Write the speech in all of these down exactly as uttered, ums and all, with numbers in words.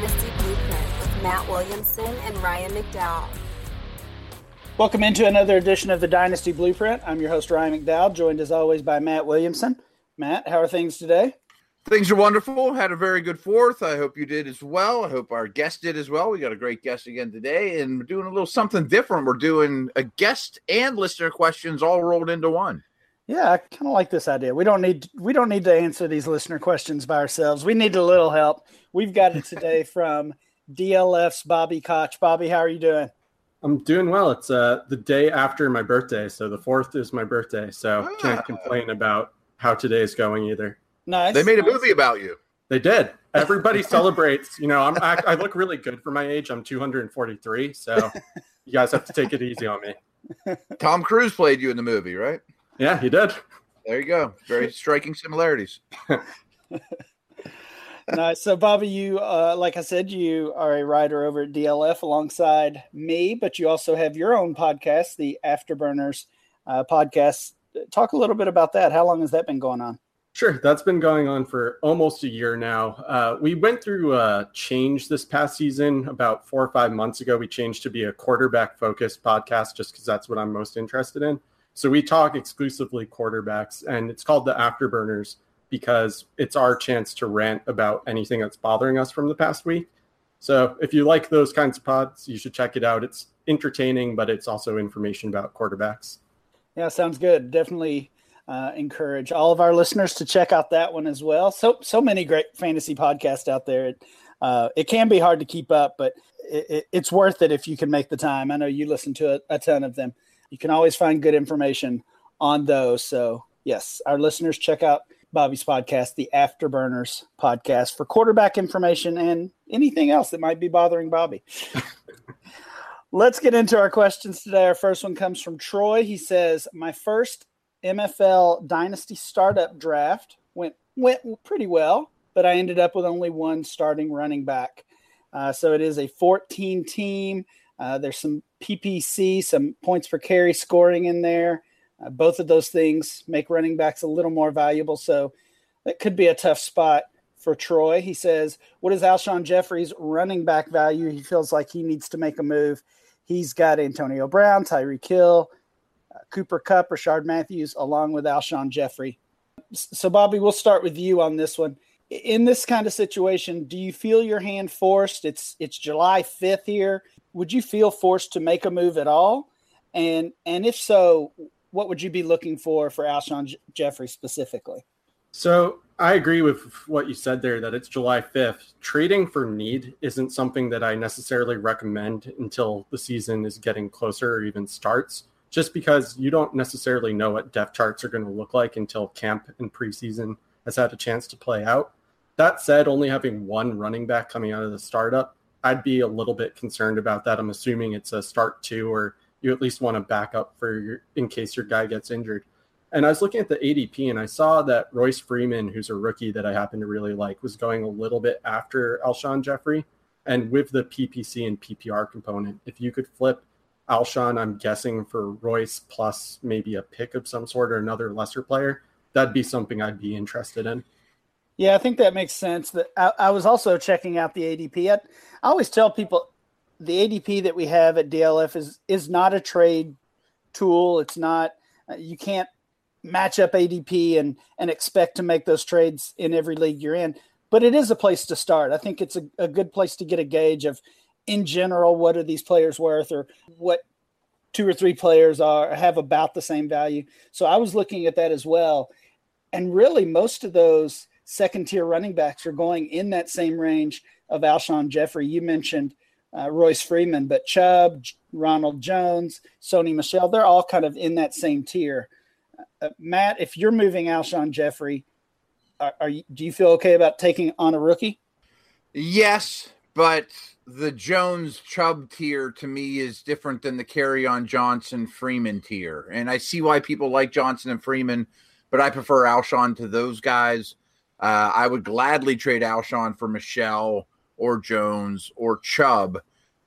Dynasty Blueprint with Matt Williamson and Ryan McDowell. Welcome into another edition of the Dynasty Blueprint. I'm your host, Ryan McDowell, joined as always by Matt Williamson. Matt, how are things today? Things are wonderful. Had a very good fourth. I hope you did as well. I hope our guest did as well. We got a great guest again today, and we're doing a little something different. We're doing a guest and listener questions all rolled into one. Yeah, I kind of like this idea. We don't need we don't need to answer these listener questions by ourselves. We need a little help. We've got it today from D L F's Bobby Koch. Bobby, how are you doing? I'm doing well. It's uh, the day after my birthday, so the fourth is my birthday, so ah. can't complain about how today's going either. Nice. They made a nice. movie about you. They did. Everybody celebrates. You know, I'm, I, I look really good for my age. I'm two hundred forty-three, so you guys have to take it easy on me. Tom Cruise played you in the movie, right? Yeah, he did. There you go. Very striking similarities. Nice. So, Bobby, you, uh, like I said, you are a writer over at D L F alongside me, but you also have your own podcast, the Afterburners uh, podcast. Talk a little bit about that. How long has that been going on? Sure. That's been going on for almost a year now. Uh, we went through a change this past season. About four or five months ago, we changed to be a quarterback-focused podcast just because that's what I'm most interested in. So we talk exclusively quarterbacks, and it's called the Afterburners because it's our chance to rant about anything that's bothering us from the past week. So if you like those kinds of pods, you should check it out. It's entertaining, but it's also information about quarterbacks. Yeah, sounds good. Definitely uh, encourage all of our listeners to check out that one as well. So so many great fantasy podcasts out there. It, uh, it can be hard to keep up, but it, it, it's worth it if you can make the time. I know you listen to a, a ton of them. You can always find good information on those. So, yes, our listeners, check out Bobby's podcast, the Afterburners podcast, for quarterback information and anything else that might be bothering Bobby. Let's get into our questions today. Our first one comes from Troy. He says, my first M F L Dynasty startup draft went, went pretty well, but I ended up with only one starting running back. Uh, so it is a fourteen-team. Uh, there's some P P C, some points per carry scoring in there. Uh, both of those things make running backs a little more valuable, so that could be a tough spot for Troy. He says, what is Alshon Jeffery's running back value? He feels like he needs to make a move. He's got Antonio Brown, Tyreek Hill, uh, Cooper Kupp, Rishard Matthews, along with Alshon Jeffery. So, Bobby, we'll start with you on this one. In this kind of situation, do you feel your hand forced? It's it's July fifth here. Would you feel forced to make a move at all? And and if so, what would you be looking for for Alshon Jeffery specifically? So I agree with what you said there, that it's July fifth. Trading for need isn't something that I necessarily recommend until the season is getting closer or even starts, just because you don't necessarily know what depth charts are going to look like until camp and preseason has had a chance to play out. That said, only having one running back coming out of the startup, I'd be a little bit concerned about that. I'm assuming it's a start two, or you at least want to back up for your, in case your guy gets injured. And I was looking at the A D P, and I saw that Royce Freeman, who's a rookie that I happen to really like, was going a little bit after Alshon Jeffery. And with the P P C and P P R component, if you could flip Alshon, I'm guessing, for Royce plus maybe a pick of some sort or another lesser player, that'd be something I'd be interested in. Yeah, I think that makes sense. That I, I was also checking out the A D P. I, I always tell people the A D P that we have at D L F is is not a trade tool. It's not uh, you can't match up A D P and and expect to make those trades in every league you're in. But it is a place to start. I think it's a, a good place to get a gauge of, in general, what are these players worth, or what two or three players are have about the same value. So I was looking at that as well, and really most of those second-tier running backs are going in that same range of Alshon Jeffery. You mentioned uh, Royce Freeman, but Chubb, Ronald Jones, Sony Michel, they're all kind of in that same tier. Uh, Matt, if you're moving Alshon Jeffery, are, are you, do you feel okay about taking on a rookie? Yes, but the Jones-Chubb tier to me is different than the Kerryon Johnson-Freeman tier. And I see why people like Johnson and Freeman, but I prefer Alshon to those guys. Uh, I would gladly trade Alshon for Michel or Jones or Chubb,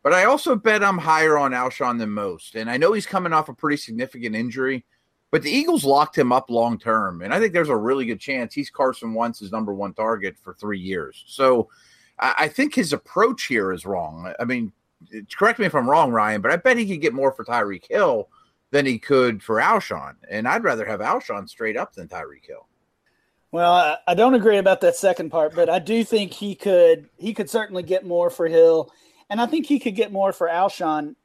but I also bet I'm higher on Alshon than most. And I know he's coming off a pretty significant injury, but the Eagles locked him up long term, and I think there's a really good chance he's Carson Wentz's number one target for three years. So I, I think his approach here is wrong. I mean, correct me if I'm wrong, Ryan, but I bet he could get more for Tyreek Hill than he could for Alshon. And I'd rather have Alshon straight up than Tyreek Hill. Well, I don't agree about that second part, but I do think he could he could certainly get more for Hill. And I think he could get more for Alshon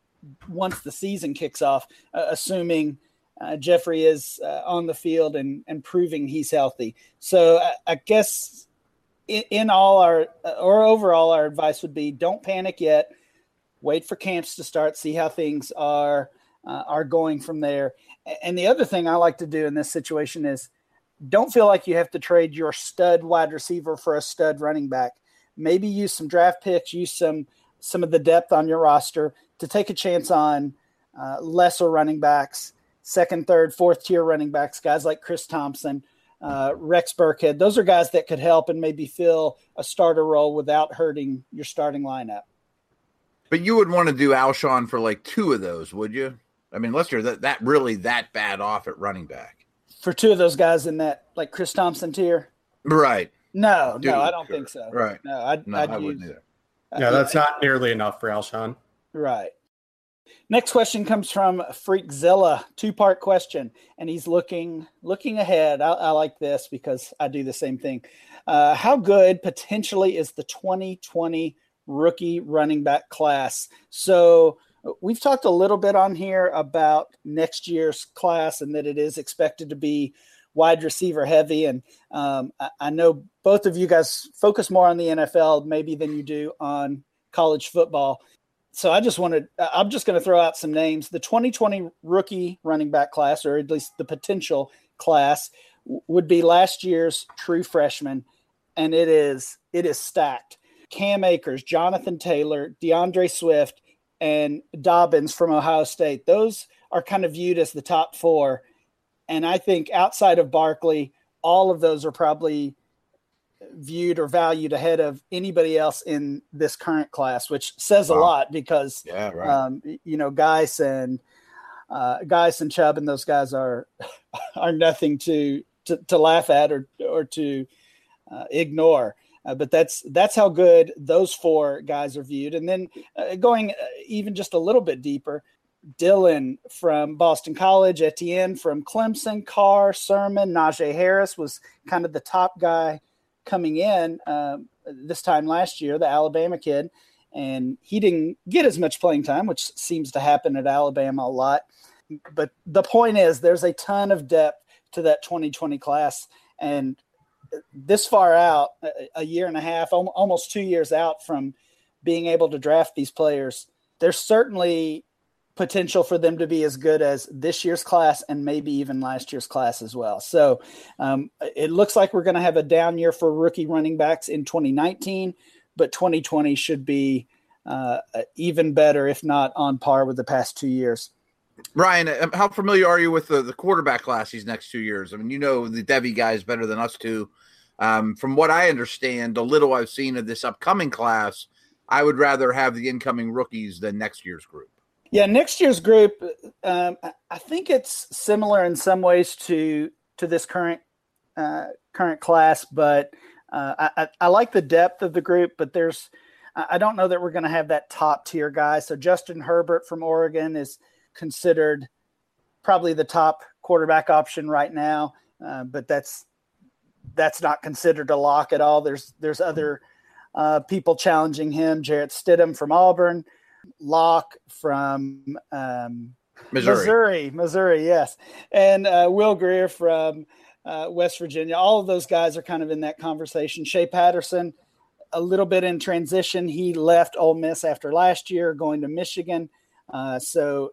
once the season kicks off, uh, assuming uh, Jeffrey is uh, on the field and, and proving he's healthy. So I, I guess in, in all our – or overall our advice would be don't panic yet. Wait for camps to start, see how things are uh, are going from there. And the other thing I like to do in this situation is don't feel like you have to trade your stud wide receiver for a stud running back. Maybe use some draft picks, use some some of the depth on your roster to take a chance on uh, lesser running backs, second, third, fourth tier running backs, guys like Chris Thompson, uh, Rex Burkhead. Those are guys that could help and maybe fill a starter role without hurting your starting lineup. But you would want to do Alshon for like two of those, would you? I mean, unless you're that, that really that bad off at running back. For two of those guys in that, like Chris Thompson tier? Right. No, Dude, no, I don't sure. think so. Right. No, I'd, no, I'd I wouldn't use, either. I'd yeah, that's not nearly enough for Alshon. Right. Next question comes from Freakzilla, two-part question, and he's looking looking ahead. I, I like this because I do the same thing. Uh, how good potentially is the twenty twenty rookie running back class? So we've talked a little bit on here about next year's class and that it is expected to be wide receiver heavy. And um, I, I know both of you guys focus more on the N F L maybe than you do on college football. So I just wanted, I'm just going to throw out some names. The twenty twenty rookie running back class, or at least the potential class, w- would be last year's true freshman. And it is, it is stacked. Cam Akers, Jonathan Taylor, DeAndre Swift, and Dobbins from Ohio State. Those are kind of viewed as the top four. And I think outside of Barkley, all of those are probably viewed or valued ahead of anybody else in this current class, which says wow. a lot because, yeah, right. um, you know, Guice and uh, Guice and Chubb and those guys are are nothing to, to, to laugh at or, or to uh, ignore. Uh, but that's that's how good those four guys are viewed. And then uh, going uh, even just a little bit deeper, Dillon from Boston College, Etienne from Clemson, Carr, Sermon, Najee Harris was kind of the top guy coming in uh, this time last year, the Alabama kid. And he didn't get as much playing time, which seems to happen at Alabama a lot. But the point is there's a ton of depth to that twenty twenty class. And this far out, a year and a half, almost two years out from being able to draft these players, there's certainly potential for them to be as good as this year's class and maybe even last year's class as well. So um, it looks like we're going to have a down year for rookie running backs in twenty nineteen, but twenty twenty should be uh, even better, if not on par with the past two years. Ryan, how familiar are you with the, the quarterback class these next two years? I mean, you know the Devy guys better than us two. Um, from what I understand, the little I've seen of this upcoming class, I would rather have the incoming rookies than next year's group. Yeah, next year's group, um, I think it's similar in some ways to to this current uh, current class, but uh, I, I like the depth of the group, but there's I don't know that we're going to have that top-tier guy. So Justin Herbert from Oregon is – considered probably the top quarterback option right now, uh, but that's that's not considered a lock at all. There's there's other uh, people challenging him. Jarrett Stidham from Auburn, Locke from um, Missouri. Missouri, Missouri, yes, and uh, Will Greer from uh, West Virginia. All of those guys are kind of in that conversation. Shea Patterson, a little bit in transition. He left Ole Miss after last year, going to Michigan. Uh, so.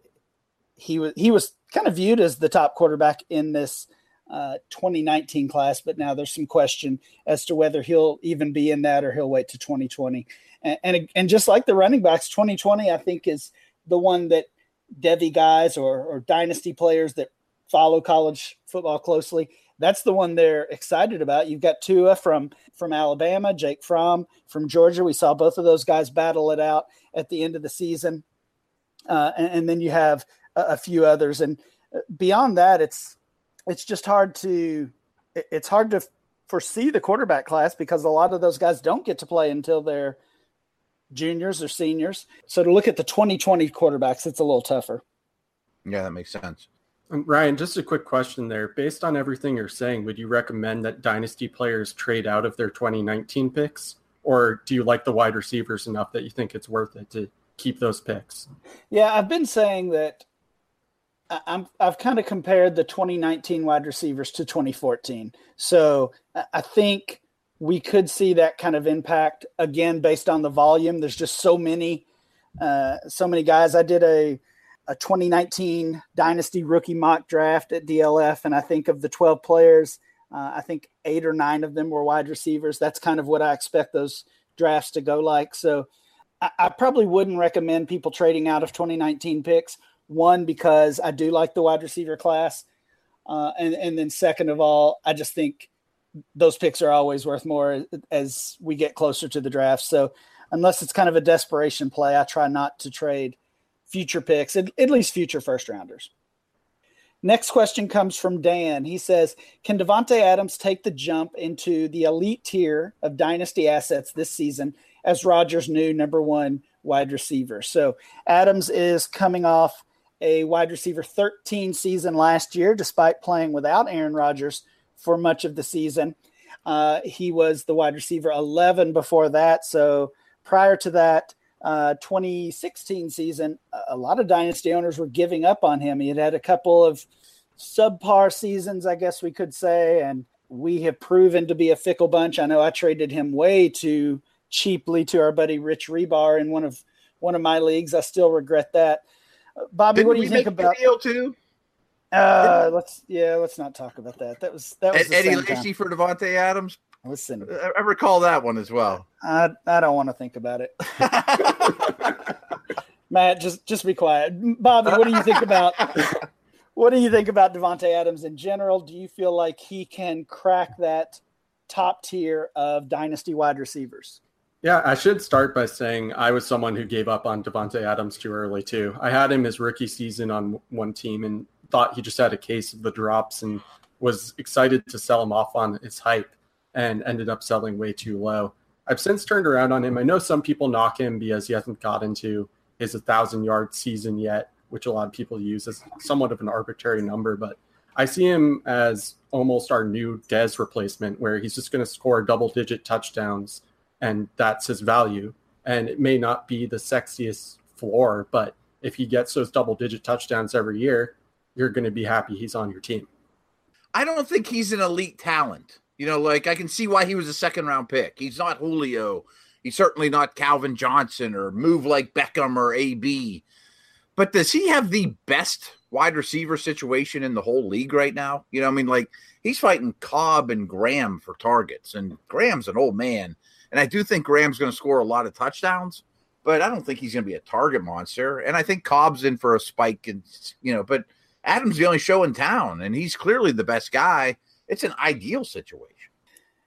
He was he was kind of viewed as the top quarterback in this uh, twenty nineteen class, but now there's some question as to whether he'll even be in that or he'll wait to twenty twenty. And and, and just like the running backs, twenty twenty, I think, is the one that Devy guys or, or dynasty players that follow college football closely, that's the one they're excited about. You've got Tua from, from Alabama, Jake Fromm from Georgia. We saw both of those guys battle it out at the end of the season. Uh, and, and then you have – a few others. And beyond that, it's, it's just hard to, it's hard to, foresee the quarterback class because a lot of those guys don't get to play until they're juniors or seniors. So to look at the twenty twenty quarterbacks, it's a little tougher. Yeah, that makes sense. Um, Ryan, just a quick question there. Based on everything you're saying, would you recommend that dynasty players trade out of their twenty nineteen picks? Or do you like the wide receivers enough that you think it's worth it to keep those picks? Yeah, I've been saying that I'm, I've kind of compared the twenty nineteen wide receivers to twenty fourteen. So I think we could see that kind of impact again, based on the volume. There's just so many, uh, so many guys. I did a, a twenty nineteen dynasty rookie mock draft at D L F. And I think of the twelve players, uh, I think eight or nine of them were wide receivers. That's kind of what I expect those drafts to go like. So I, I probably wouldn't recommend people trading out of twenty nineteen picks. One, because I do like the wide receiver class. Uh, and, and then second of all, I just think those picks are always worth more as we get closer to the draft. So unless it's kind of a desperation play, I try not to trade future picks, at, at least future first rounders. Next question comes from Dan. He says, can Davante Adams take the jump into the elite tier of dynasty assets this season as Rodgers' new number one wide receiver? So Adams is coming off a wide receiver thirteen season last year, despite playing without Aaron Rodgers for much of the season. Uh, he was the wide receiver eleven before that. So prior to that uh, twenty sixteen season, a lot of dynasty owners were giving up on him. He had had a couple of subpar seasons, I guess we could say, and we have proven to be a fickle bunch. I know I traded him way too cheaply to our buddy Rich Rebar in one of one of my leagues. I still regret that. Bobby, didn't what do you think about deal too? Uh, let's yeah, let's not talk about that. That was that was Eddie Lacy for Davante Adams. Listen, I recall that one as well. I I don't want to think about it. Matt, just just be quiet. Bobby, what do you think about what do you think about Davante Adams in general? Do you feel like he can crack that top tier of dynasty wide receivers? Yeah, I should start by saying I was someone who gave up on Davante Adams too early, too. I had him his rookie season on one team and thought he just had a case of the drops and was excited to sell him off on his hype and ended up selling way too low. I've since turned around on him. I know some people knock him because he hasn't got into his one thousand-yard season yet, which a lot of people use as somewhat of an arbitrary number, but I see him as almost our new Dez replacement where he's just going to score double-digit touchdowns. And that's his value. And it may not be the sexiest floor, but if he gets those double-digit touchdowns every year, you're going to be happy he's on your team. I don't think he's an elite talent. You know, like I can see why he was a second-round pick. He's not Julio. He's certainly not Calvin Johnson or move like Beckham or A B. But does he have the best wide receiver situation in the whole league right now? You know, I mean, like he's fighting Cobb and Graham for targets, and Graham's an old man. And I do think Graham's going to score a lot of touchdowns, but I don't think he's going to be a target monster. And I think Cobb's in for a spike. And you know, but Adams the only show in town, and he's clearly the best guy. It's an ideal situation.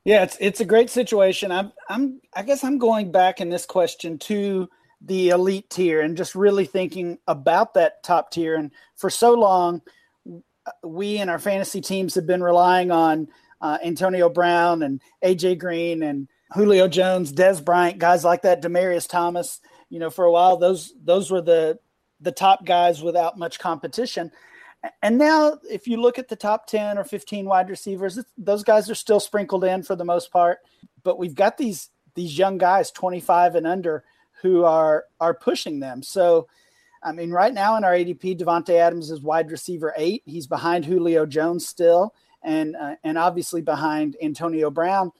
Yeah, it's it's a great situation. I'm I'm I guess I'm going back in this question to the elite tier and just really thinking about that top tier. And for so long, we and our fantasy teams have been relying on uh, Antonio Brown and A J Green and Julio Jones, Dez Bryant, guys like that, Demaryius Thomas, you know, for a while, those those were the the top guys without much competition. And now if you look at the top ten or fifteen wide receivers, those guys are still sprinkled in for the most part. But we've got these these young guys, twenty-five and under, who are are pushing them. So, I mean, right now in our A D P, Davante Adams is wide receiver eight. He's behind Julio Jones still and uh, and obviously behind Antonio Brown.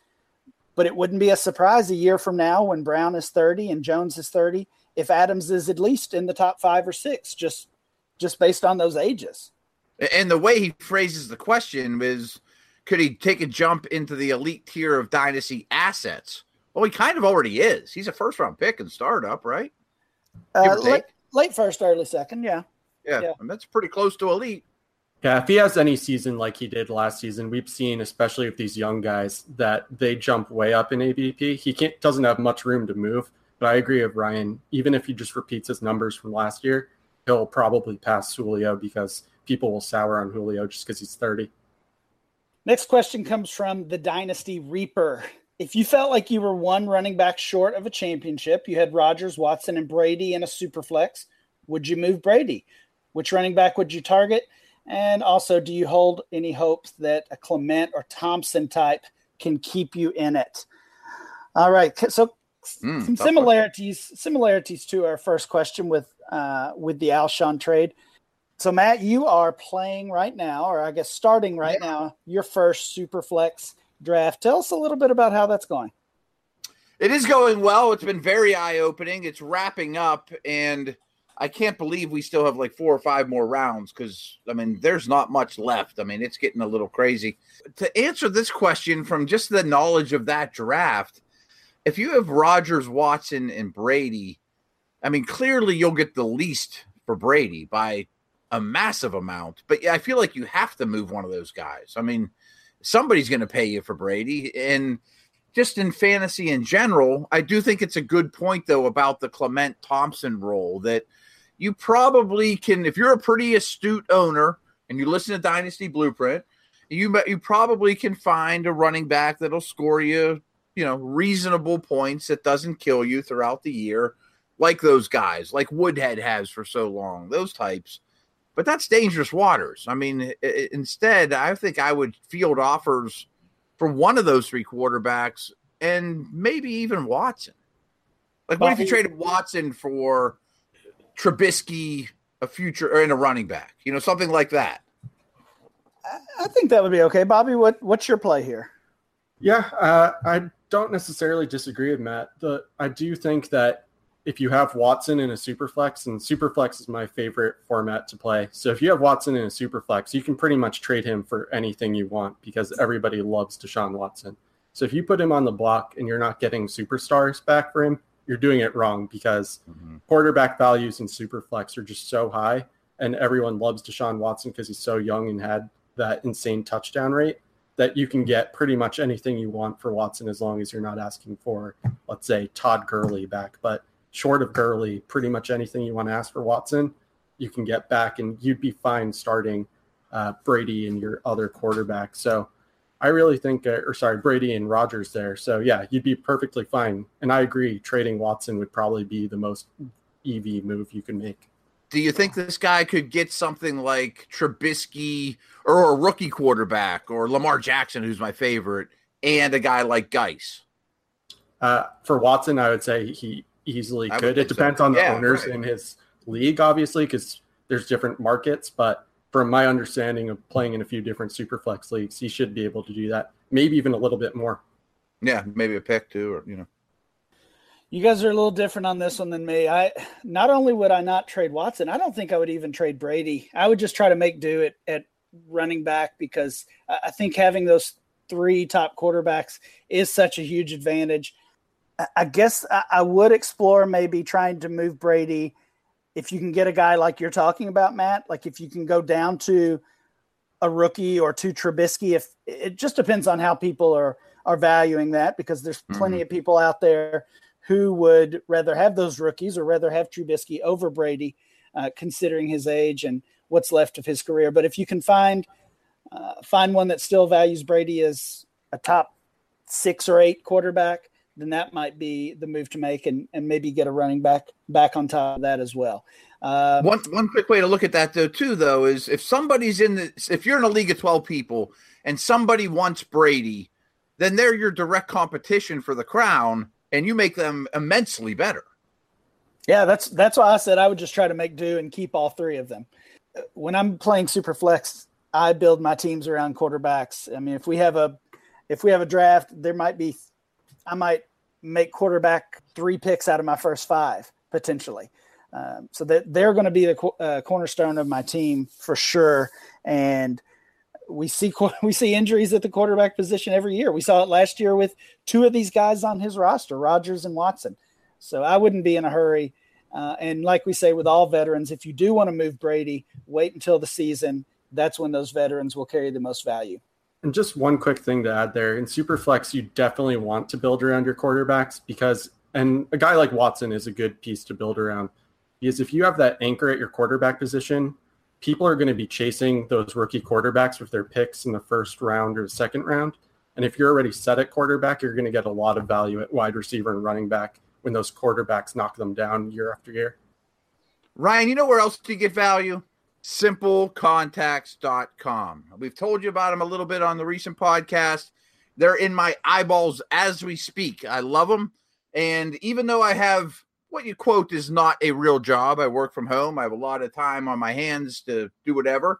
But it wouldn't be a surprise a year from now when Brown is thirty and Jones is thirty, if Adams is at least in the top five or six, just just based on those ages. And the way he phrases the question is, could he take a jump into the elite tier of dynasty assets? Well, he kind of already is. He's a first-round pick and startup, right? Uh, late, late first, early second, yeah. Yeah, yeah. And that's pretty close to elite. Yeah, if he has any season like he did last season, we've seen, especially with these young guys, that they jump way up in A D P. He can't doesn't have much room to move, but I agree with Ryan. Even if he just repeats his numbers from last year, he'll probably pass Julio because people will sour on Julio just because he's thirty. Next question comes from the Dynasty Reaper. If you felt like you were one running back short of a championship, you had Rodgers, Watson, and Brady in a Superflex, would you move Brady? Which running back would you target? And also, do you hold any hopes that a Clement or Thompson type can keep you in it? All right. So mm, some similarities, similarities to our first question with uh, with the Alshon trade. So, Matt, you are playing right now, or I guess starting right yeah. now, your first Superflex draft. Tell us a little bit about how that's going. It is going well. It's been very eye-opening. It's wrapping up, and I can't believe we still have like four or five more rounds because, I mean, there's not much left. I mean, it's getting a little crazy. To answer this question from just the knowledge of that draft, if you have Rodgers, Watson, and Brady, I mean, clearly you'll get the least for Brady by a massive amount. But yeah, I feel like you have to move one of those guys. I mean, somebody's going to pay you for Brady. And just in fantasy in general, I do think it's a good point, though, about the Clement Thompson role that you probably can, if you're a pretty astute owner and you listen to Dynasty Blueprint, you you probably can find a running back that'll score you, you know, reasonable points that doesn't kill you throughout the year, like those guys, like Woodhead has for so long, those types. But that's dangerous waters. I mean, it, instead, I think I would field offers for one of those three quarterbacks and maybe even Watson. Like, what Bobby, if you traded Watson for Trubisky, a future or in a running back, you know, something like that? I, I think that would be okay. Bobby, what what's your play here? Yeah, uh, I don't necessarily disagree with Matt. The, I do think that if you have Watson in a Superflex, and Superflex is my favorite format to play. So if you have Watson in a Superflex, you can pretty much trade him for anything you want because everybody loves Deshaun Watson. So if you put him on the block and you're not getting superstars back for him, you're doing it wrong because mm-hmm. quarterback values in Superflex are just so high, and everyone loves Deshaun Watson because he's so young and had that insane touchdown rate that you can get pretty much anything you want for Watson as long as you're not asking for, let's say, Todd Gurley back. But short of Gurley, pretty much anything you want to ask for Watson, you can get back, and you'd be fine starting uh, Brady and your other quarterback. So I really think, uh, or sorry, Brady and Rodgers there. So yeah, you'd be perfectly fine. And I agree, trading Watson would probably be the most E V move you can make. Do you think this guy could get something like Trubisky or a rookie quarterback or Lamar Jackson, who's my favorite, and a guy like Guice? Uh, for Watson, I would say he easily could. It depends so. on the yeah, owners right. in his league, obviously, because there's different markets. But from my understanding of playing in a few different Superflex leagues, he should be able to do that. Maybe even a little bit more. Yeah, maybe a pick too, or you know. You guys are a little different on this one than me. I not only would I not trade Watson, I don't think I would even trade Brady. I would just try to make do at, at running back because I think having those three top quarterbacks is such a huge advantage. I guess I would explore maybe trying to move Brady if you can get a guy like you're talking about, Matt. Like if you can go down to a rookie or to Trubisky, if it just depends on how people are, are valuing that, because there's plenty mm-hmm. of people out there who would rather have those rookies or rather have Trubisky over Brady, uh, considering his age and what's left of his career. But if you can find uh, find one that still values Brady as a top six or eight quarterback, then that might be the move to make, and, and maybe get a running back back on top of that as well. Um, one one quick way to look at that though too though is if somebody's in the if you're in a league of twelve people and somebody wants Brady, then they're your direct competition for the crown, and you make them immensely better. Yeah, that's that's why I said I would just try to make do and keep all three of them. When I'm playing Superflex, I build my teams around quarterbacks. I mean, if we have a if we have a draft, there might be I might make quarterback three picks out of my first five, potentially. Um, so that they're going to be the co- uh, cornerstone of my team for sure. And we see co- we see injuries at the quarterback position every year. We saw it last year with two of these guys on his roster, Rodgers and Watson. So I wouldn't be in a hurry. Uh, and like we say with all veterans, if you do want to move Brady, wait until the season. That's when those veterans will carry the most value. And just one quick thing to add there. In Superflex, you definitely want to build around your quarterbacks because, and a guy like Watson is a good piece to build around, because if you have that anchor at your quarterback position, people are going to be chasing those rookie quarterbacks with their picks in the first round or the second round. And if you're already set at quarterback, you're going to get a lot of value at wide receiver and running back when those quarterbacks knock them down year after year. Ryan, you know where else do you get value? simple contacts dot com. We've told you about them a little bit on the recent podcast. They're in my eyeballs as we speak. I love them. And even though I have what you quote is not a real job, I work from home, I have a lot of time on my hands to do whatever,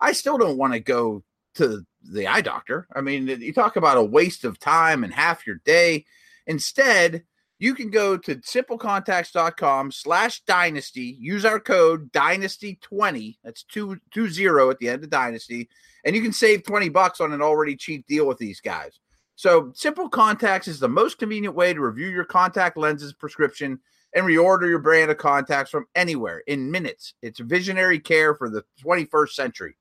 I still don't want to go to the eye doctor. I mean, you talk about a waste of time and half your day. Instead, you can go to simplecontacts.com slash dynasty, use our code dynasty twenty, that's two, two zero at the end of dynasty, and you can save twenty bucks on an already cheap deal with these guys. So Simple Contacts is the most convenient way to review your contact lenses prescription and reorder your brand of contacts from anywhere in minutes. It's visionary care for the twenty-first century.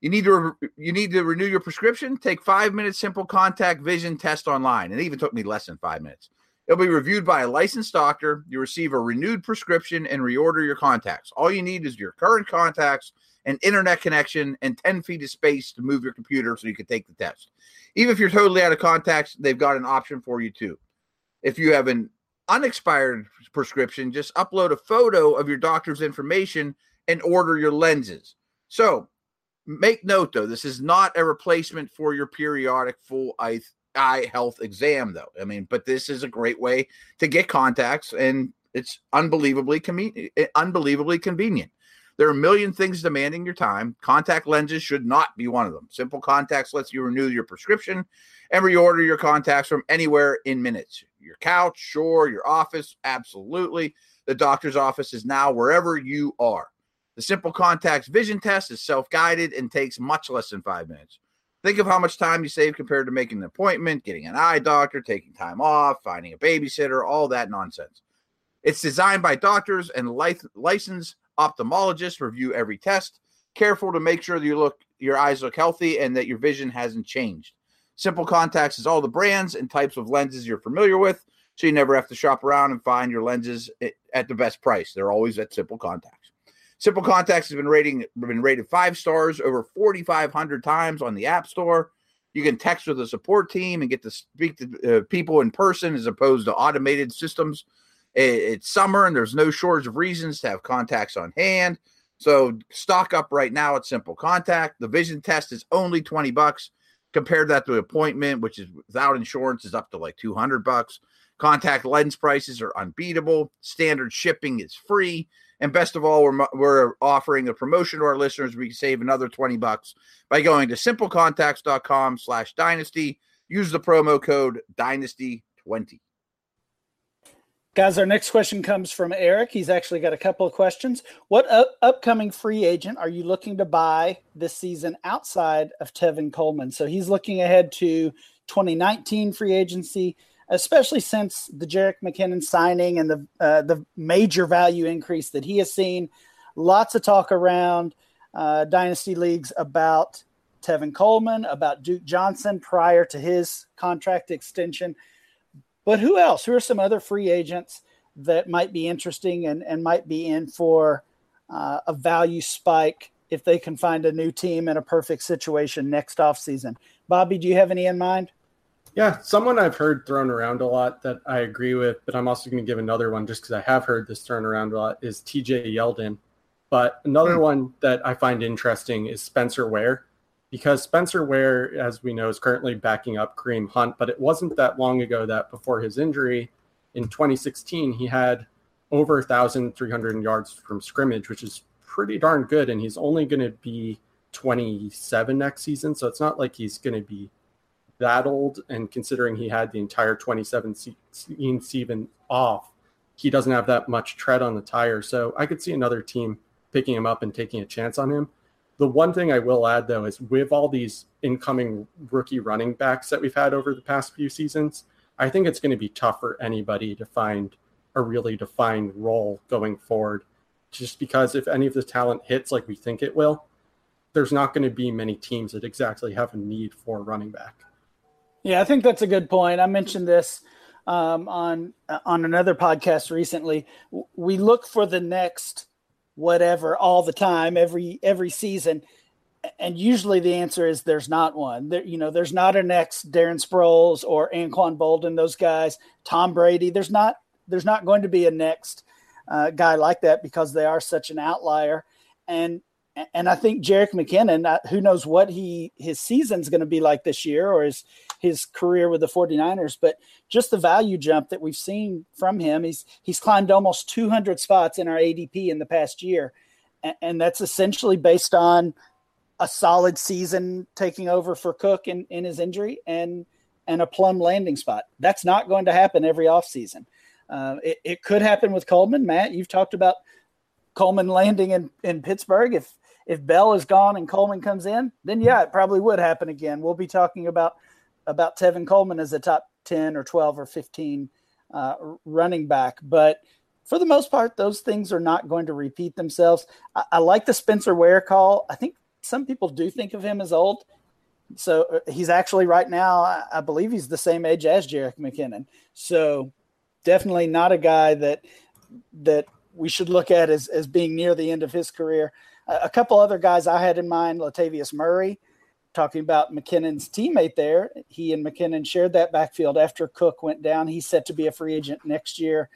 You need to re- you need to renew your prescription? Take five minute Simple Contact Vision Test online. It even took me less than five minutes. It'll be reviewed by a licensed doctor. You receive a renewed prescription and reorder your contacts. All you need is your current contacts, an internet connection, and ten feet of space to move your computer so you can take the test. Even if you're totally out of contacts, they've got an option for you too. If you have an unexpired prescription, just upload a photo of your doctor's information and order your lenses. So make note, though, this is not a replacement for your periodic full eye eye health exam, though. I mean, but this is a great way to get contacts, and it's unbelievably com- unbelievably convenient. There are a million things demanding your time. Contact lenses should not be one of them. Simple Contacts lets you renew your prescription and reorder your contacts from anywhere in minutes. Your couch, sure, your office, absolutely. The doctor's office is now wherever you are. The Simple Contacts vision test is self-guided and takes much less than five minutes. Think of how much time you save compared to making an appointment, getting an eye doctor, taking time off, finding a babysitter, all that nonsense. It's designed by doctors and lic- licensed ophthalmologists, review every test, careful to make sure that you look, your eyes look healthy and that your vision hasn't changed. Simple Contacts is all the brands and types of lenses you're familiar with, so you never have to shop around and find your lenses at the best price. They're always at Simple Contacts. Simple Contacts has been rating been rated five stars over forty-five hundred times on the App Store. You can text with the support team and get to speak to uh, people in person as opposed to automated systems. It, it's summer and there's no shortage of reasons to have contacts on hand. So stock up right now at Simple Contact. The vision test is only twenty bucks. Compare that to an appointment, which is without insurance, is up to like two hundred bucks. Contact lens prices are unbeatable. Standard shipping is free. And best of all, we're, we're offering a promotion to our listeners. We can save another twenty bucks by going to simplecontacts.com slash dynasty. Use the promo code dynasty twenty. Guys, our next question comes from Eric. He's actually got a couple of questions. What up- upcoming free agent are you looking to buy this season outside of Tevin Coleman? So he's looking ahead to twenty nineteen free agency, especially since the Jerick McKinnon signing and the uh, the major value increase that he has seen. Lots of talk around uh, Dynasty Leagues about Tevin Coleman, about Duke Johnson prior to his contract extension. But who else? Who are some other free agents that might be interesting and, and might be in for uh, a value spike if they can find a new team in a perfect situation next offseason? Bobby, do you have any in mind? Yeah, someone I've heard thrown around a lot that I agree with, but I'm also going to give another one just because I have heard this thrown around a lot, is T J Yeldon. But another mm. one that I find interesting is Spencer Ware, because Spencer Ware, as we know, is currently backing up Kareem Hunt, but it wasn't that long ago that before his injury in twenty sixteen, he had over one thousand three hundred yards from scrimmage, which is pretty darn good, and he's only going to be twenty-seven next season, so it's not like he's going to be that old, and considering he had the entire twenty-seventeen season off, he doesn't have that much tread on the tire. So I could see another team picking him up and taking a chance on him. The one thing I will add, though, is with all these incoming rookie running backs that we've had over the past few seasons, I think it's going to be tough for anybody to find a really defined role going forward, just because if any of the talent hits like we think it will, there's not going to be many teams that exactly have a need for running back. Yeah, I think that's a good point. I mentioned this um, on on another podcast recently. We look for the next whatever all the time, every every season? And usually the answer is there's not one. There, you know, there's not a next Darren Sproles or Anquan Boldin, those guys, Tom Brady. There's not there's not going to be a next uh, guy like that because they are such an outlier. And and I think Jerick McKinnon, who knows what he his season's going to be like this year or his his career with the 49ers, but just the value jump that we've seen from him, he's he's climbed almost two hundred spots in our A D P in the past year. And, and that's essentially based on a solid season taking over for Cook in, in his injury and and a plum landing spot. That's not going to happen every offseason. Uh, it, it could happen with Coleman. Matt, you've talked about Coleman landing in, in Pittsburgh. If if Bell is gone and Coleman comes in, then yeah, it probably would happen again. We'll be talking about about Tevin Coleman as a top ten or twelve or fifteen uh, running back. But for the most part, those things are not going to repeat themselves. I, I like the Spencer Ware call. I think some people do think of him as old. So he's actually right now, I, I believe he's the same age as Jerick McKinnon. So definitely not a guy that that we should look at as, as being near the end of his career. Uh, a couple other guys I had in mind, Latavius Murray, talking about McKinnon's teammate there. He and McKinnon shared that backfield after Cook went down. He's set to be a free agent next year.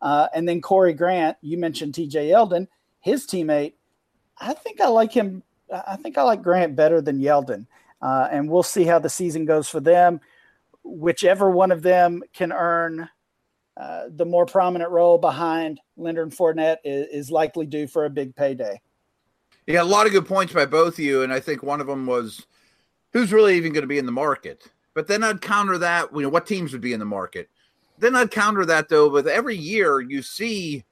Uh, and then Corey Grant, you mentioned T J Yeldon, his teammate. I think I like him. I think I like Grant better than Yeldon. Uh, and we'll see how the season goes for them. Whichever one of them can earn Uh, the more prominent role behind Leonard Fournette is, is likely due for a big payday. Yeah, a lot of good points by both of you, and I think one of them was who's really even going to be in the market. But then I'd counter that, you know, what teams would be in the market. Then I'd counter that, though, with every year you see,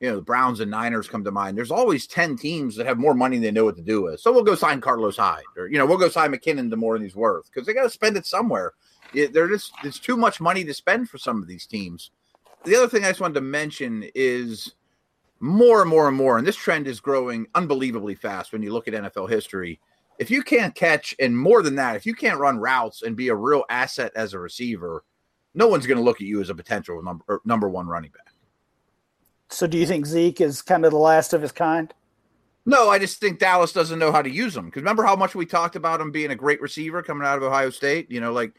you know, the Browns and Niners come to mind. There's always ten teams that have more money than they know what to do with. So we'll go sign Carlos Hyde, or, you know, we'll go sign McKinnon to more than he's worth because they got to spend it somewhere. It, they're just, it's too much money to spend for some of these teams. The other thing I just wanted to mention is more and more and more, and this trend is growing unbelievably fast when you look at N F L history. If you can't catch, and more than that, if you can't run routes and be a real asset as a receiver, no one's going to look at you as a potential number, number one running back. So do you think Zeke is kind of the last of his kind? No, I just think Dallas doesn't know how to use him. Because remember how much we talked about him being a great receiver coming out of Ohio State? You know, like,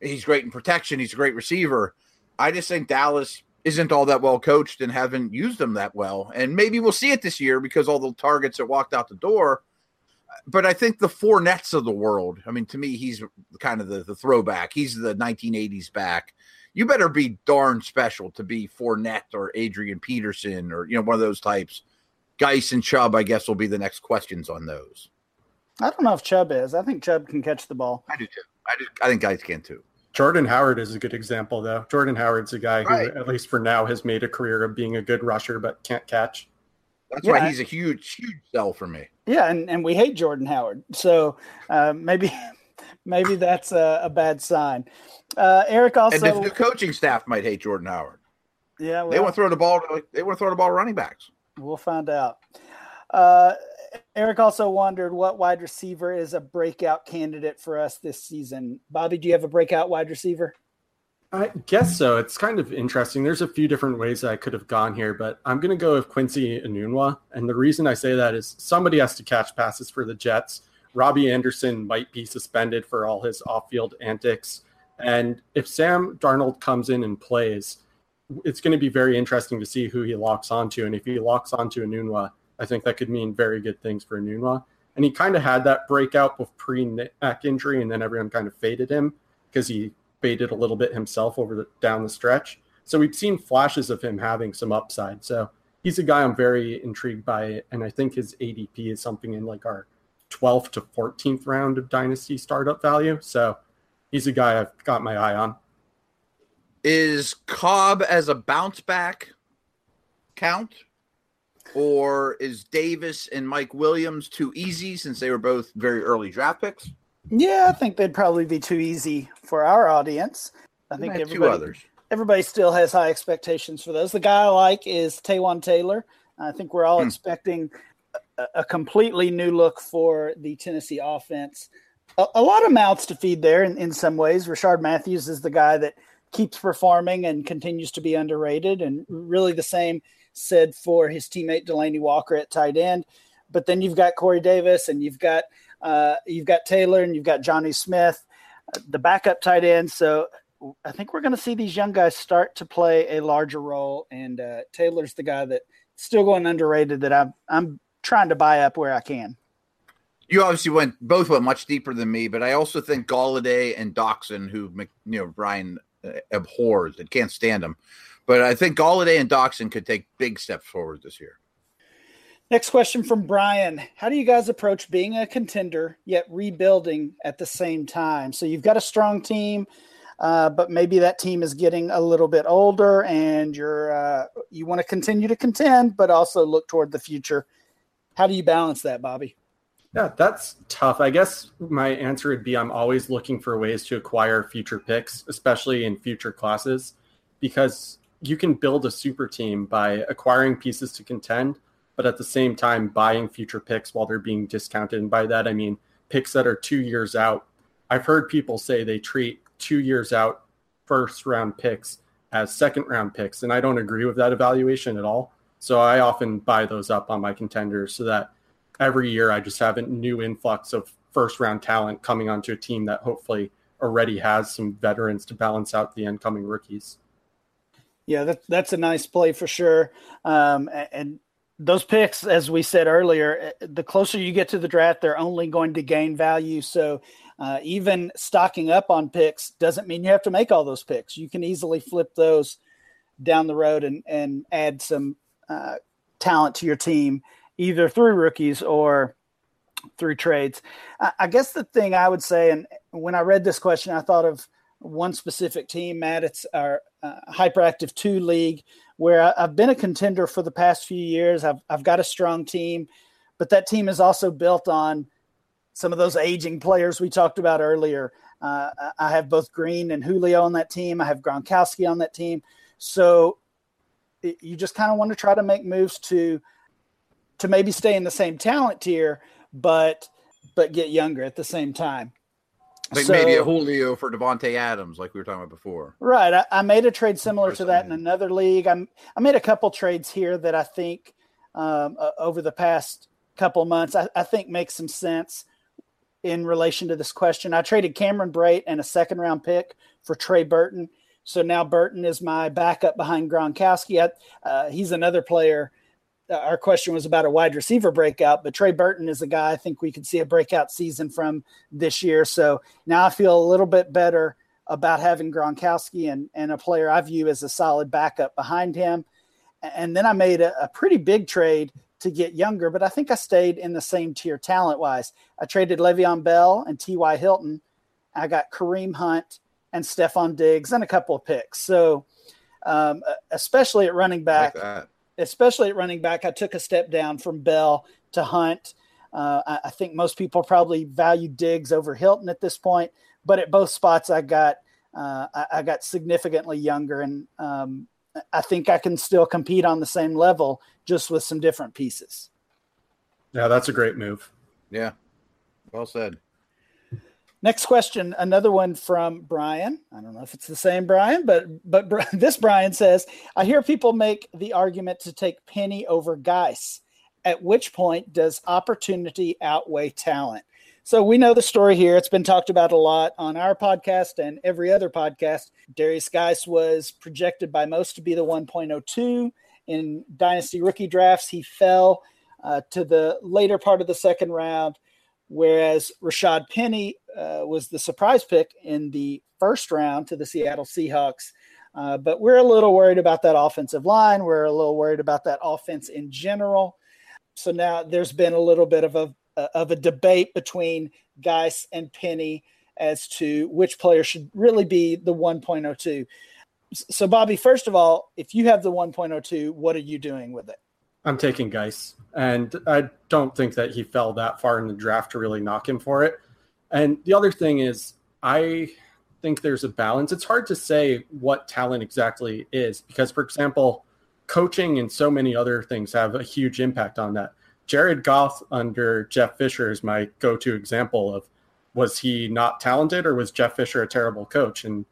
he's great in protection. He's a great receiver. I just think Dallas isn't all that well coached and haven't used them that well. And maybe we'll see it this year because all the targets that walked out the door. But I think the Fournettes of the world, I mean, to me, he's kind of the, the throwback. He's the nineteen eighties back. You better be darn special to be Fournette or Adrian Peterson or, you know, one of those types. Guice and Chubb, I guess, will be the next questions on those. I don't know if Chubb is. I think Chubb can catch the ball. I do, too. I, do, I think Guice can, too. Jordan Howard is a good example, though. Jordan Howard's a guy who, right, at least for now, has made a career of being a good rusher but can't catch. That's yeah, why he's a huge, huge sell for me. Yeah, and, and we hate Jordan Howard. So uh, maybe maybe that's a, a bad sign. Uh, Eric also – And the coaching staff might hate Jordan Howard. Yeah. Well, they want to throw the ball – they want to throw the ball to running backs. We'll find out. Uh, Eric also wondered what wide receiver is a breakout candidate for us this season. Bobby, do you have a breakout wide receiver? I guess so. It's kind of interesting. There's a few different ways I could have gone here, but I'm going to go with Quincy Enunwa. And the reason I say that is somebody has to catch passes for the Jets. Robbie Anderson might be suspended for all his off-field antics. And if Sam Darnold comes in and plays, it's going to be very interesting to see who he locks onto. And if he locks onto Enunwa, I think that could mean very good things for Enunwa. And he kind of had that breakout with pre-neck injury, and then everyone kind of faded him because he faded a little bit himself over the, down the stretch. So we've seen flashes of him having some upside. So he's a guy I'm very intrigued by, and I think his A D P is something in like our twelfth to fourteenth round of dynasty startup value. So he's a guy I've got my eye on. Is Cobb as a bounce back count? Or is Davis and Mike Williams too easy since they were both very early draft picks? Yeah, I think they'd probably be too easy for our audience. I think I everybody, two others. Everybody still has high expectations for those. The guy I like is Taywan Taylor. I think we're all hmm. expecting a, a completely new look for the Tennessee offense. A, a lot of mouths to feed there in, in some ways. Rishard Matthews is the guy that keeps performing and continues to be underrated. And really the same said for his teammate Delaney Walker at tight end. But then you've got Corey Davis, and you've got uh, you've got Taylor, and you've got Johnny Smith, the backup tight end. So I think we're going to see these young guys start to play a larger role. And uh, Taylor's the guy that's still going underrated that I'm, I'm trying to buy up where I can. You obviously went both went much deeper than me, but I also think Golladay and Doxson, who you know Brian abhors and can't stand him, but I think Golladay and Doxson could take big steps forward this year. Next question from Brian. How do you guys approach being a contender yet rebuilding at the same time? So you've got a strong team, uh, but maybe that team is getting a little bit older, and you're uh, you want to continue to contend, but also look toward the future. How do you balance that, Bobby? Yeah, that's tough. I guess my answer would be I'm always looking for ways to acquire future picks, especially in future classes, because you can build a super team by acquiring pieces to contend, but at the same time buying future picks while they're being discounted. And by that, I mean picks that are two years out. I've heard people say they treat two years out first round picks as second round picks, and I don't agree with that evaluation at all. So I often buy those up on my contenders so that every year I just have a new influx of first-round talent coming onto a team that hopefully already has some veterans to balance out the incoming rookies. Yeah, that, that's a nice play for sure. Um, and those picks, as we said earlier, the closer you get to the draft, they're only going to gain value. So uh, even stocking up on picks doesn't mean you have to make all those picks. You can easily flip those down the road and, and add some uh, talent to your team, either through rookies or through trades. I guess the thing I would say, and when I read this question, I thought of one specific team, Matt. It's our uh, Hyperactive two league, where I, I've been a contender for the past few years. I've I've got a strong team, but that team is also built on some of those aging players we talked about earlier. Uh, I have both Green and Julio on that team. I have Gronkowski on that team. So it, you just kind of want to try to make moves to to maybe stay in the same talent tier, but but get younger at the same time. Like so, maybe a Julio for Davante Adams, like we were talking about before. Right. I, I made a trade similar to that in another league. I'm, I made a couple trades here that I think um, uh, over the past couple months, I, I think makes some sense in relation to this question. I traded Cameron Brate and a second-round pick for Trey Burton. So now Burton is my backup behind Gronkowski. I, uh, he's another player. Our question was about a wide receiver breakout, but Trey Burton is a guy I think we could see a breakout season from this year. So now I feel a little bit better about having Gronkowski and, and a player I view as a solid backup behind him. And then I made a, a pretty big trade to get younger, but I think I stayed in the same tier talent-wise. I traded Le'Veon Bell and T Y Hilton. I got Kareem Hunt and Stephon Diggs and a couple of picks. So um, especially at running back, like Especially at running back, I took a step down from Bell to Hunt. Uh, I, I think most people probably value Diggs over Hilton at this point, but at both spots, I got uh, I, I got significantly younger, and um, I think I can still compete on the same level, just with some different pieces. Yeah, that's a great move. Yeah, well said. Next question, another one from Brian. I don't know if it's the same Brian, but but this Brian says, I hear people make the argument to take Penny over Guice. At which point does opportunity outweigh talent? So we know the story here. It's been talked about a lot on our podcast and every other podcast. Darius Guice was projected by most to be the one point oh two in Dynasty rookie drafts. He fell uh, to the later part of the second round, whereas Rashad Penny uh, was the surprise pick in the first round to the Seattle Seahawks. Uh, but we're a little worried about that offensive line. We're a little worried about that offense in general. So now there's been a little bit of a of a debate between Guice and Penny as to which player should really be the one point oh two. So, Bobby, first of all, if you have the one point oh two, what are you doing with it? I'm taking Guice, and I don't think that he fell that far in the draft to really knock him for it. And the other thing is, I think there's a balance. It's hard to say what talent exactly is because, for example, coaching and so many other things have a huge impact on that. Jared Goff under Jeff Fisher is my go-to example of, was he not talented or was Jeff Fisher a terrible coach? And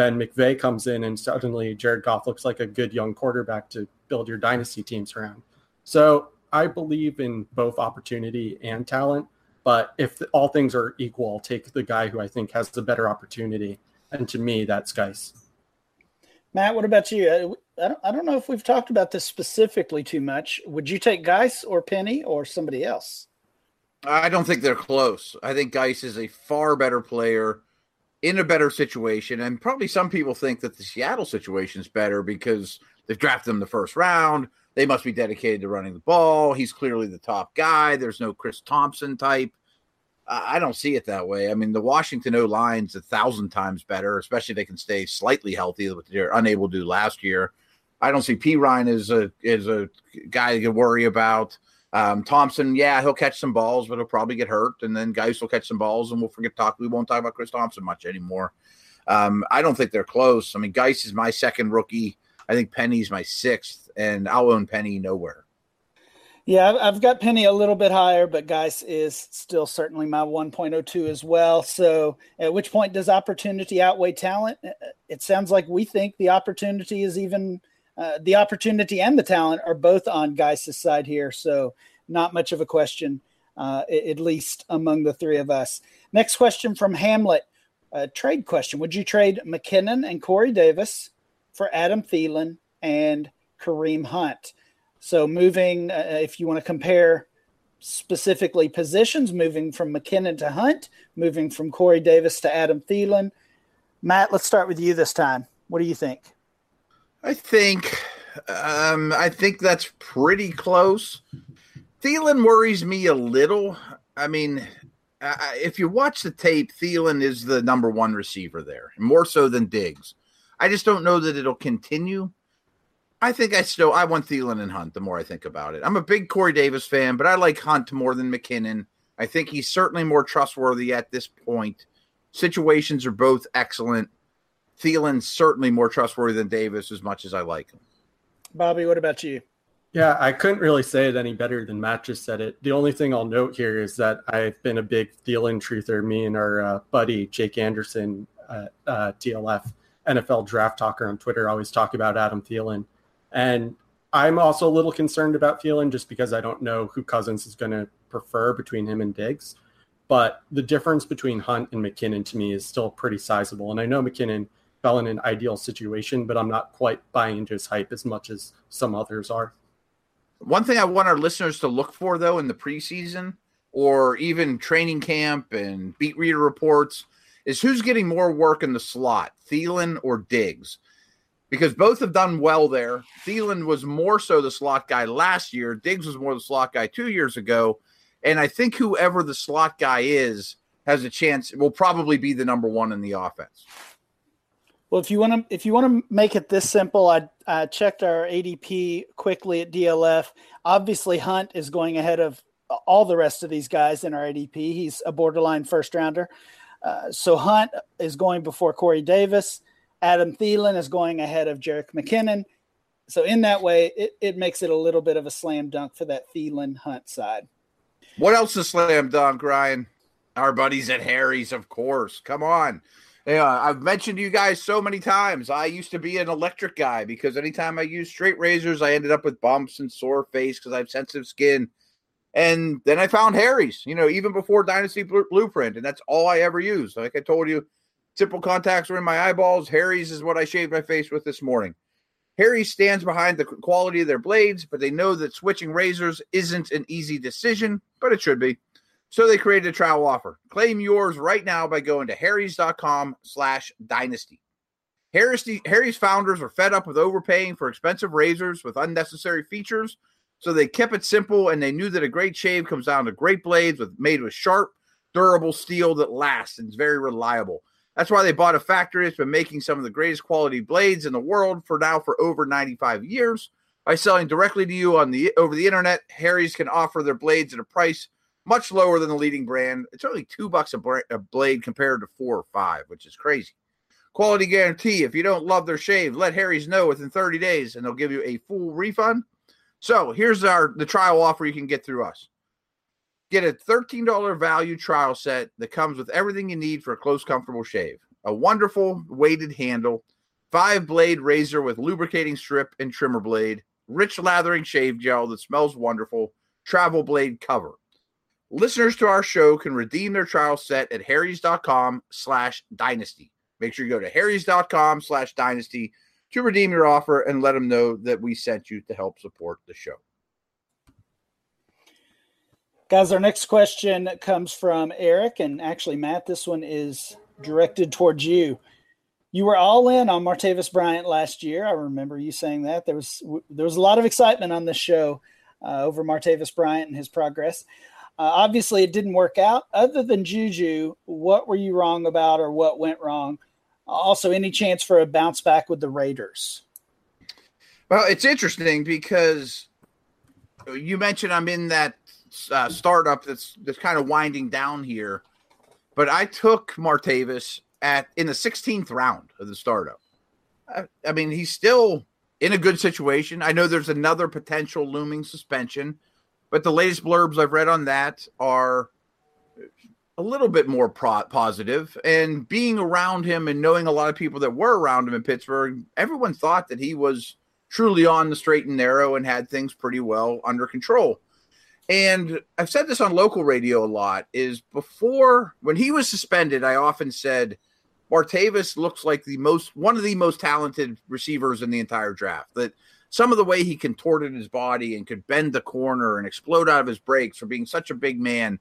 Then McVay comes in and suddenly Jared Goff looks like a good young quarterback to build your dynasty teams around. So I believe in both opportunity and talent, but if all things are equal, I'll take the guy who I think has the better opportunity. And to me, that's Guice. Matt, what about you? I don't, I don't know if we've talked about this specifically too much. Would you take Guice or Penny or somebody else? I don't think they're close. I think Guice is a far better player in a better situation. And probably some people think that the Seattle situation is better because they've drafted him the first round. They must be dedicated to running the ball. He's clearly the top guy. There's no Chris Thompson type. I don't see it that way. I mean, the Washington O-line's a thousand times better, especially if they can stay slightly healthy, which they're unable to do last year. I don't see P. Ryan as a, as a guy to worry about. Um, Thompson, yeah, he'll catch some balls, but he'll probably get hurt. And then Guice will catch some balls, and we'll forget talk. We won't talk about Chris Thompson much anymore. Um, I don't think they're close. I mean, Guice is my second rookie. I think Penny's my sixth, and I'll own Penny nowhere. Yeah, I've got Penny a little bit higher, but Guice is still certainly my one point oh two as well. So at which point does opportunity outweigh talent? It sounds like we think the opportunity is even uh, – the opportunity and the talent are both on Guice's side here. So not much of a question, uh, at least among the three of us. Next question from Hamlet, a trade question. Would you trade McKinnon and Corey Davis for Adam Thielen and Kareem Hunt? So moving, uh, if you want to compare specifically positions, moving from McKinnon to Hunt, moving from Corey Davis to Adam Thielen. Matt, let's start with you this time. What do you think? I think um, I think that's pretty close. Thielen worries me a little. I mean, I, if you watch the tape, Thielen is the number one receiver there, more so than Diggs. I just don't know that it'll continue. I think I still I want Thielen and Hunt the more I think about it. I'm a big Corey Davis fan, but I like Hunt more than McKinnon. I think he's certainly more trustworthy at this point. Situations are both excellent. Thielen's certainly more trustworthy than Davis as much as I like him. Bobby, what about you? Yeah, I couldn't really say it any better than Matt just said it. The only thing I'll note here is that I've been a big Thielen truther. Me and our uh, buddy Jake Anderson, uh, uh, D L F, N F L draft talker on Twitter, always talk about Adam Thielen. And I'm also a little concerned about Thielen just because I don't know who Cousins is going to prefer between him and Diggs. But the difference between Hunt and McKinnon to me is still pretty sizable. And I know McKinnon fell in an ideal situation, but I'm not quite buying into his hype as much as some others are. One thing I want our listeners to look for, though, in the preseason or even training camp and beat reader reports is who's getting more work in the slot, Thielen or Diggs. Because both have done well there. Thielen was more so the slot guy last year. Diggs was more the slot guy two years ago. And I think whoever the slot guy is has a chance, will probably be the number one in the offense. Well, if you want to if you want to make it this simple, I, I checked our A D P quickly at D L F. Obviously, Hunt is going ahead of all the rest of these guys in our A D P. He's a borderline first-rounder. Uh, so Hunt is going before Corey Davis. Adam Thielen is going ahead of Jerick McKinnon. So in that way, it, it makes it a little bit of a slam dunk for that Thielen-Hunt side. What else is slam dunk, Ryan? Our buddies at Harry's, of course. Come on. Uh, I've mentioned to you guys so many times, I used to be an electric guy because anytime I used straight razors, I ended up with bumps and sore face because I have sensitive skin. And then I found Harry's, you know, even before Dynasty Blueprint, and that's all I ever used. Like I told you, simple contacts were in my eyeballs. Harry's is what I shaved my face with this morning. Harry's stands behind the quality of their blades, but they know that switching razors isn't an easy decision, but it should be. So they created a trial offer. Claim yours right now by going to harrys.com slash dynasty. Harry's founders are fed up with overpaying for expensive razors with unnecessary features, so they kept it simple, and they knew that a great shave comes down to great blades with made with sharp, durable steel that lasts and is very reliable. That's why they bought a factory that's been making some of the greatest quality blades in the world for now for over ninety-five years. By selling directly to you on the over the internet, Harry's can offer their blades at a price much lower than the leading brand. It's only two bucks a, bra- a blade compared to four or five, which is crazy. Quality guarantee. If you don't love their shave, let Harry's know within thirty days, and they'll give you a full refund. So here's our the trial offer you can get through us. Get a thirteen dollars value trial set that comes with everything you need for a close, comfortable shave. a wonderful weighted handle, five-blade razor with lubricating strip and trimmer blade, rich lathering shave gel that smells wonderful, travel blade cover. Listeners to our show can redeem their trial set at harrys.com slash dynasty. Make sure you go to harrys.com slash dynasty to redeem your offer and let them know that we sent you to help support the show. Guys, our next question comes from Eric, and actually, Matt, this one is directed towards you. You were all in on Martavis Bryant last year. I remember you saying that. There was there was a lot of excitement on this show uh, over Martavis Bryant and his progress. Uh, obviously, it didn't work out. Other than Juju, what were you wrong about or what went wrong? Also, any chance for a bounce back with the Raiders? Well, it's interesting because you mentioned I'm in that uh, startup that's that's kind of winding down here, but I took Martavis at in the sixteenth round of the startup. I, I mean, he's still in a good situation. I know there's another potential looming suspension, but the latest blurbs I've read on that are a little bit more pro- positive. And being around him and knowing a lot of people that were around him in Pittsburgh, everyone thought that he was truly on the straight and narrow and had things pretty well under control. And I've said this on local radio a lot, is before, when he was suspended, I often said, Martavis looks like the most one of the most talented receivers in the entire draft. That some of the way he contorted his body and could bend the corner and explode out of his breaks for being such a big man,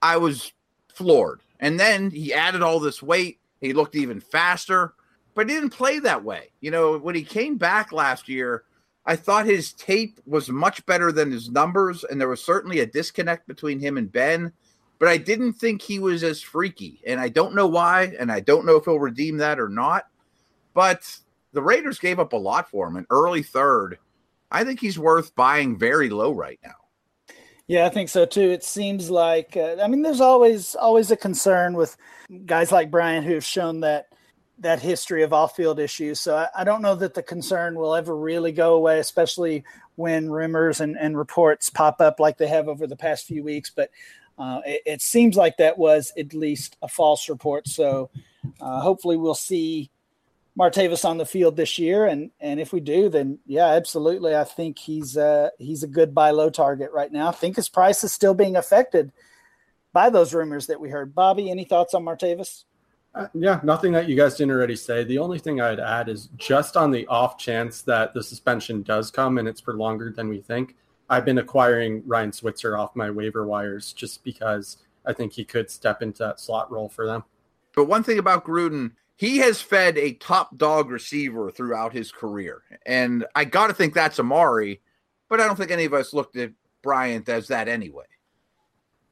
I was floored. And then he added all this weight. He looked even faster, but he didn't play that way. You know, when he came back last year, I thought his tape was much better than his numbers, and there was certainly a disconnect between him and Ben. But I didn't think he was as freaky, and I don't know why, and I don't know if he'll redeem that or not. But the Raiders gave up a lot for him, an early third. I think he's worth buying very low right now. Yeah, I think so too. It seems like uh, I mean, there's always always a concern with guys like Bryant who have shown that that history of off-field issues. So I, I don't know that the concern will ever really go away, especially when rumors and, and reports pop up like they have over the past few weeks. But Uh, it, it seems like that was at least a false report. So uh, hopefully we'll see Martavis on the field this year. And, and if we do, then, yeah, absolutely. I think he's uh, he's a good buy low target right now. I think his price is still being affected by those rumors that we heard. Bobby, any thoughts on Martavis? Uh, yeah, nothing that you guys didn't already say. The only thing I'd add is just on the off chance that the suspension does come and it's for longer than we think, I've been acquiring Ryan Switzer off my waiver wires just because I think he could step into that slot role for them. But one thing about Gruden, he has fed a top dog receiver throughout his career. And I got to think that's Amari, but I don't think any of us looked at Bryant as that anyway.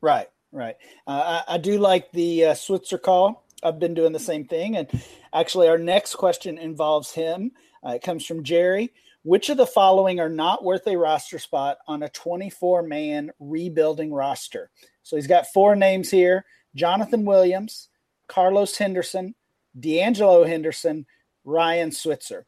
Right, right. Uh, I, I do like the uh, Switzer call. I've been doing the same thing. And actually our next question involves him. Uh, it comes from Jerry. Which of the following are not worth a roster spot on a twenty-four man rebuilding roster? So he's got four names here: Jonathan Williams, Carlos Henderson, D'Angelo Henderson, Ryan Switzer.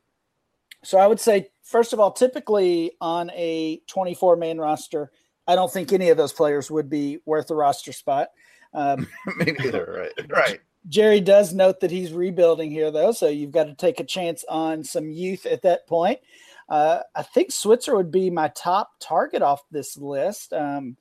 So I would say, first of all, typically on a twenty-four man roster, I don't think any of those players would be worth a roster spot. Um, Maybe they're right. Right. Jerry does note that he's rebuilding here, though, so you've got to take a chance on some youth at that point. Uh, I think Switzer would be my top target off this list. Um,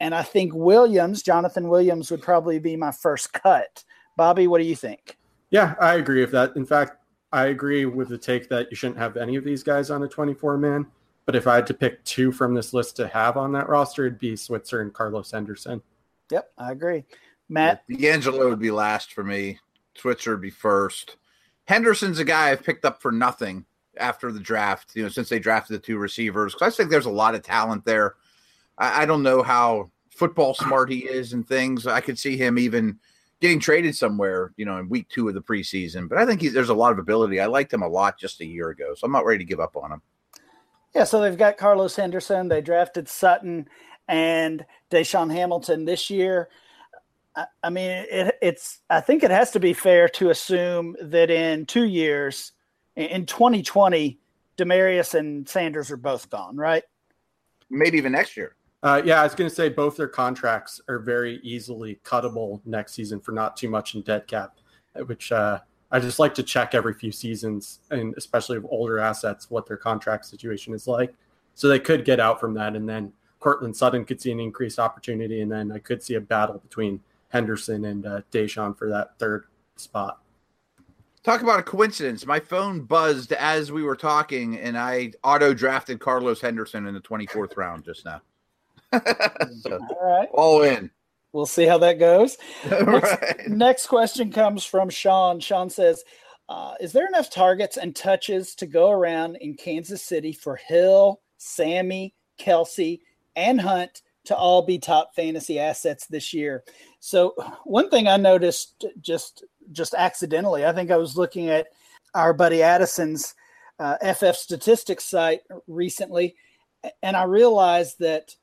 and I think Williams, Jonathan Williams, would probably be my first cut. Bobby, what do you think? Yeah, I agree with that. In fact, I agree with the take that you shouldn't have any of these guys on a twenty-four man. But if I had to pick two from this list to have on that roster, it'd be Switzer and Carlos Henderson. Yep, I agree. Matt? D'Angelo would be last for me. Switzer would be first. Henderson's a guy I've picked up for nothing after the draft, you know, since they drafted the two receivers, because I think there's a lot of talent there. I, I don't know how football smart he is and things. I could see him even getting traded somewhere, you know, in week two of the preseason. But I think he's, there's a lot of ability. I liked him a lot just a year ago, so I'm not ready to give up on him. Yeah, so they've got Carlos Henderson. They drafted Sutton and Deshaun Hamilton this year. I, I mean, it, it's. I think it has to be fair to assume that in two years – in twenty twenty, Demarius and Sanders are both gone, right? Maybe even next year. Uh, yeah, I was going to say both their contracts are very easily cuttable next season for not too much in dead cap. which uh, I just like to check every few seasons, and especially of older assets, what their contract situation is like. So they could get out from that, and then Courtland Sutton could see an increased opportunity, and then I could see a battle between Henderson and uh, Deshaun for that third spot. Talk about a coincidence. My phone buzzed as we were talking, and I auto-drafted Carlos Henderson in the twenty-fourth round just now. So, all right. All in. We'll see how that goes. Next, right. next question comes from Sean. Sean says, uh, is there enough targets and touches to go around in Kansas City for Hill, Sammy, Kelsey, and Hunt to all be top fantasy assets this year? So one thing I noticed just just accidentally, I think I was looking at our buddy Addison's uh, F F statistics site recently, and I realized that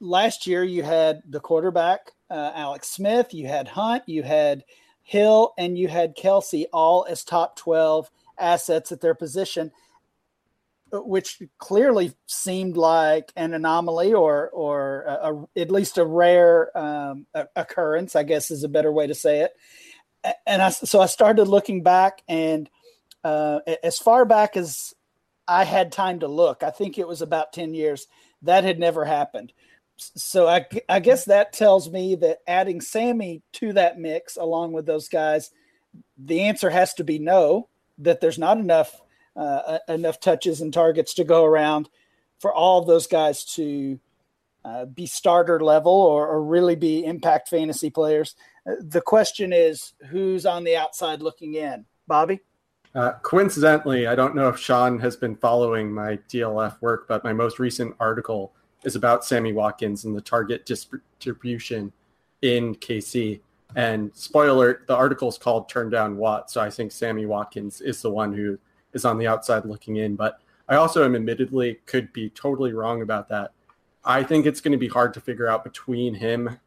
last year you had the quarterback, uh, Alex Smith, you had Hunt, you had Hill, and you had Kelsey all as top twelve assets at their position, which clearly seemed like an anomaly or or a, a, at least a rare um, occurrence, I guess is a better way to say it. And I, so I started looking back, and uh, as far back as I had time to look, I think it was about ten years, that had never happened. So I, I guess that tells me that adding Sammy to that mix along with those guys, the answer has to be no, that there's not enough Uh, enough touches and targets to go around for all of those guys to uh, be starter level or, or really be impact fantasy players. Uh, the question is, who's on the outside looking in? Bobby? Uh, coincidentally, I don't know if Sean has been following my D L F work, but my most recent article is about Sammy Watkins and the target distribution in K C. And spoiler, the article is called Turn Down Watt, so I think Sammy Watkins is the one who is on the outside looking in, but I also am admittedly could be totally wrong about that. I think it's going to be hard to figure out between him,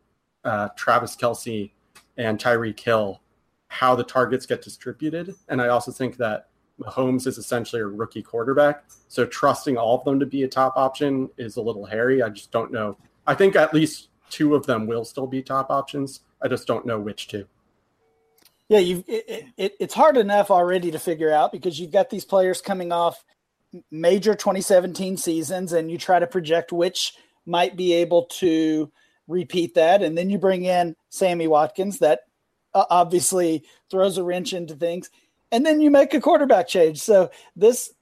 uh, Travis Kelce, and Tyreek Hill, how the targets get distributed. And I also think that Mahomes is essentially a rookie quarterback, so trusting all of them to be a top option is a little hairy. I just don't know. I think at least two of them will still be top options. I just don't know which two. Yeah, you. It, it, it's hard enough already to figure out because you've got these players coming off major twenty seventeen seasons, and you try to project which might be able to repeat that, and then you bring in Sammy Watkins. That obviously throws a wrench into things, and then you make a quarterback change. So this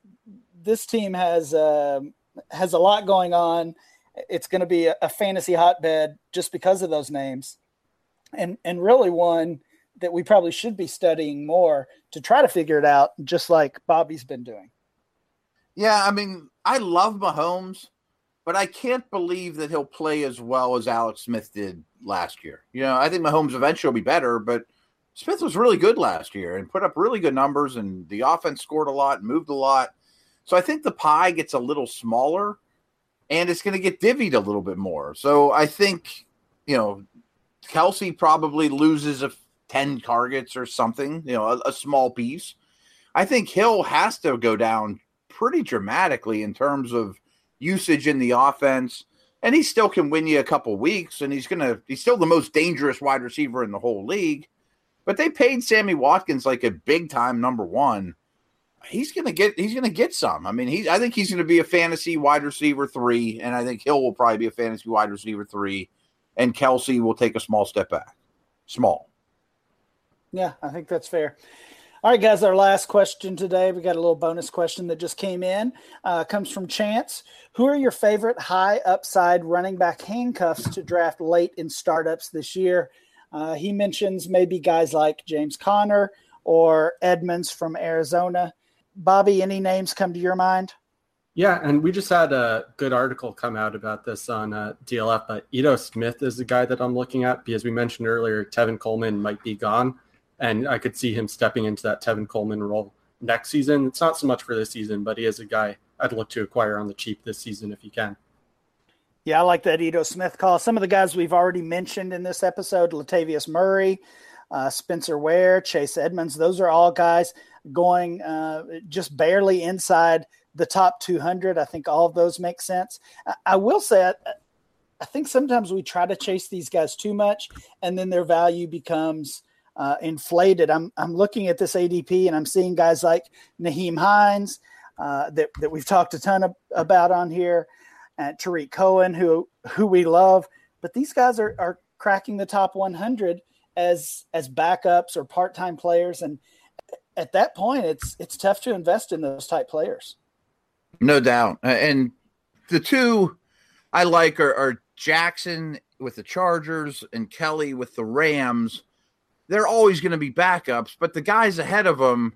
this team has um, has a lot going on. It's going to be a, a fantasy hotbed just because of those names, and and really one that we probably should be studying more to try to figure it out, just like Bobby's been doing. Yeah, I mean, I love Mahomes, but I can't believe that he'll play as well as Alex Smith did last year. You know, I think Mahomes eventually will be better, but Smith was really good last year and put up really good numbers, and the offense scored a lot and moved a lot. So I think the pie gets a little smaller, and it's going to get divvied a little bit more. So I think, you know, Kelsey probably loses a ten targets or something, you know, a, a small piece. I think Hill has to go down pretty dramatically in terms of usage in the offense, and he still can win you a couple weeks, and he's going to – he's still the most dangerous wide receiver in the whole league. But they paid Sammy Watkins like a big-time number one. He's going to get he's going to get some. I mean, he's, I think he's going to be a fantasy wide receiver three, and I think Hill will probably be a fantasy wide receiver three, and Kelsey will take a small step back. Small. Yeah, I think that's fair. All right, guys, our last question today. We got a little bonus question that just came in. Uh, comes from Chance. Who are your favorite high upside running back handcuffs to draft late in startups this year? Uh, he mentions maybe guys like James Conner or Edmonds from Arizona. Bobby, any names come to your mind? Yeah, and we just had a good article come out about this on uh, D L F, but Ito Smith is the guy that I'm looking at because we mentioned earlier Tevin Coleman might be gone. And I could see him stepping into that Tevin Coleman role next season. It's not so much for this season, but he is a guy I'd look to acquire on the cheap this season if he can. Yeah, I like that Ito Smith call. Some of the guys we've already mentioned in this episode, Latavius Murray, uh, Spencer Ware, Chase Edmonds, those are all guys going uh, just barely inside the top two hundred. I think all of those make sense. I, I will say I, I think sometimes we try to chase these guys too much, and then their value becomes – uh, inflated. I'm I'm looking at this A D P and I'm seeing guys like Naheem Hines uh, that that we've talked a ton of, about on here, and Tariq Cohen, who who we love. But these guys are are cracking the top one hundred as as backups or part time players, and at that point, it's it's tough to invest in those type players. No doubt, and the two I like are, are Jackson with the Chargers and Kelly with the Rams. They're always going to be backups, but the guys ahead of them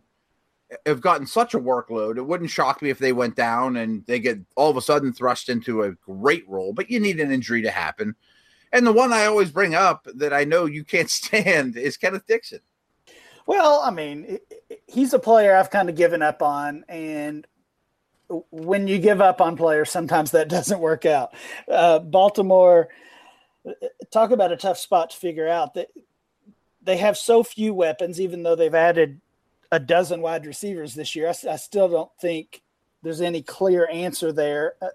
have gotten such a workload. It wouldn't shock me if they went down and they get all of a sudden thrust into a great role, but you need an injury to happen. And the one I always bring up that I know you can't stand is Kenneth Dixon. Well, I mean, he's a player I've kind of given up on, and when you give up on players, sometimes that doesn't work out. Uh, Baltimore, talk about a tough spot to figure out. That they have so few weapons, even though they've added a dozen wide receivers this year. I, I still don't think there's any clear answer there uh,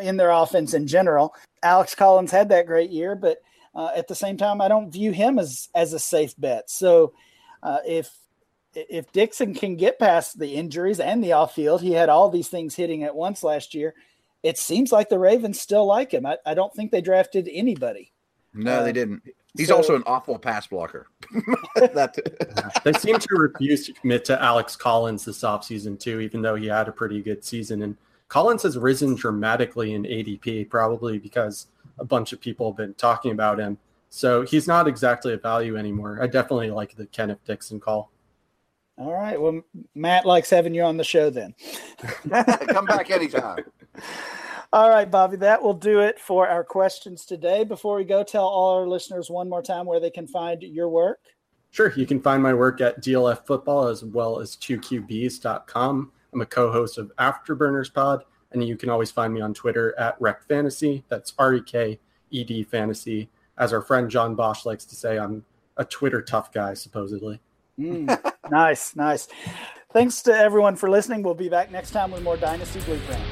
in their offense in general. Alex Collins had that great year, but uh, at the same time, I don't view him as, as a safe bet. So uh, if, If Dixon can get past the injuries and the off field, he had all these things hitting at once last year. It seems like the Ravens still like him. I, I don't think they drafted anybody. No, uh, they didn't. He's so, also an awful pass blocker. That they seem to refuse to commit to Alex Collins this offseason too, even though he had a pretty good season. And Collins has risen dramatically in A D P, probably because a bunch of people have been talking about him. So he's not exactly a value anymore. I definitely like the Kenneth Dixon call. All right. Well, Matt likes having you on the show then. Come back anytime. All right, Bobby, that will do it for our questions today. Before we go, tell all our listeners one more time where they can find your work. Sure. You can find my work at D L F Football as well as two Q Bs dot com. I'm a co-host of Afterburners Pod, and you can always find me on Twitter at Rec Fantasy. That's R E K E D Fantasy. As our friend John Bosch likes to say, I'm a Twitter tough guy, supposedly. Mm, nice, nice. Thanks to everyone for listening. We'll be back next time with more Dynasty Blueprint.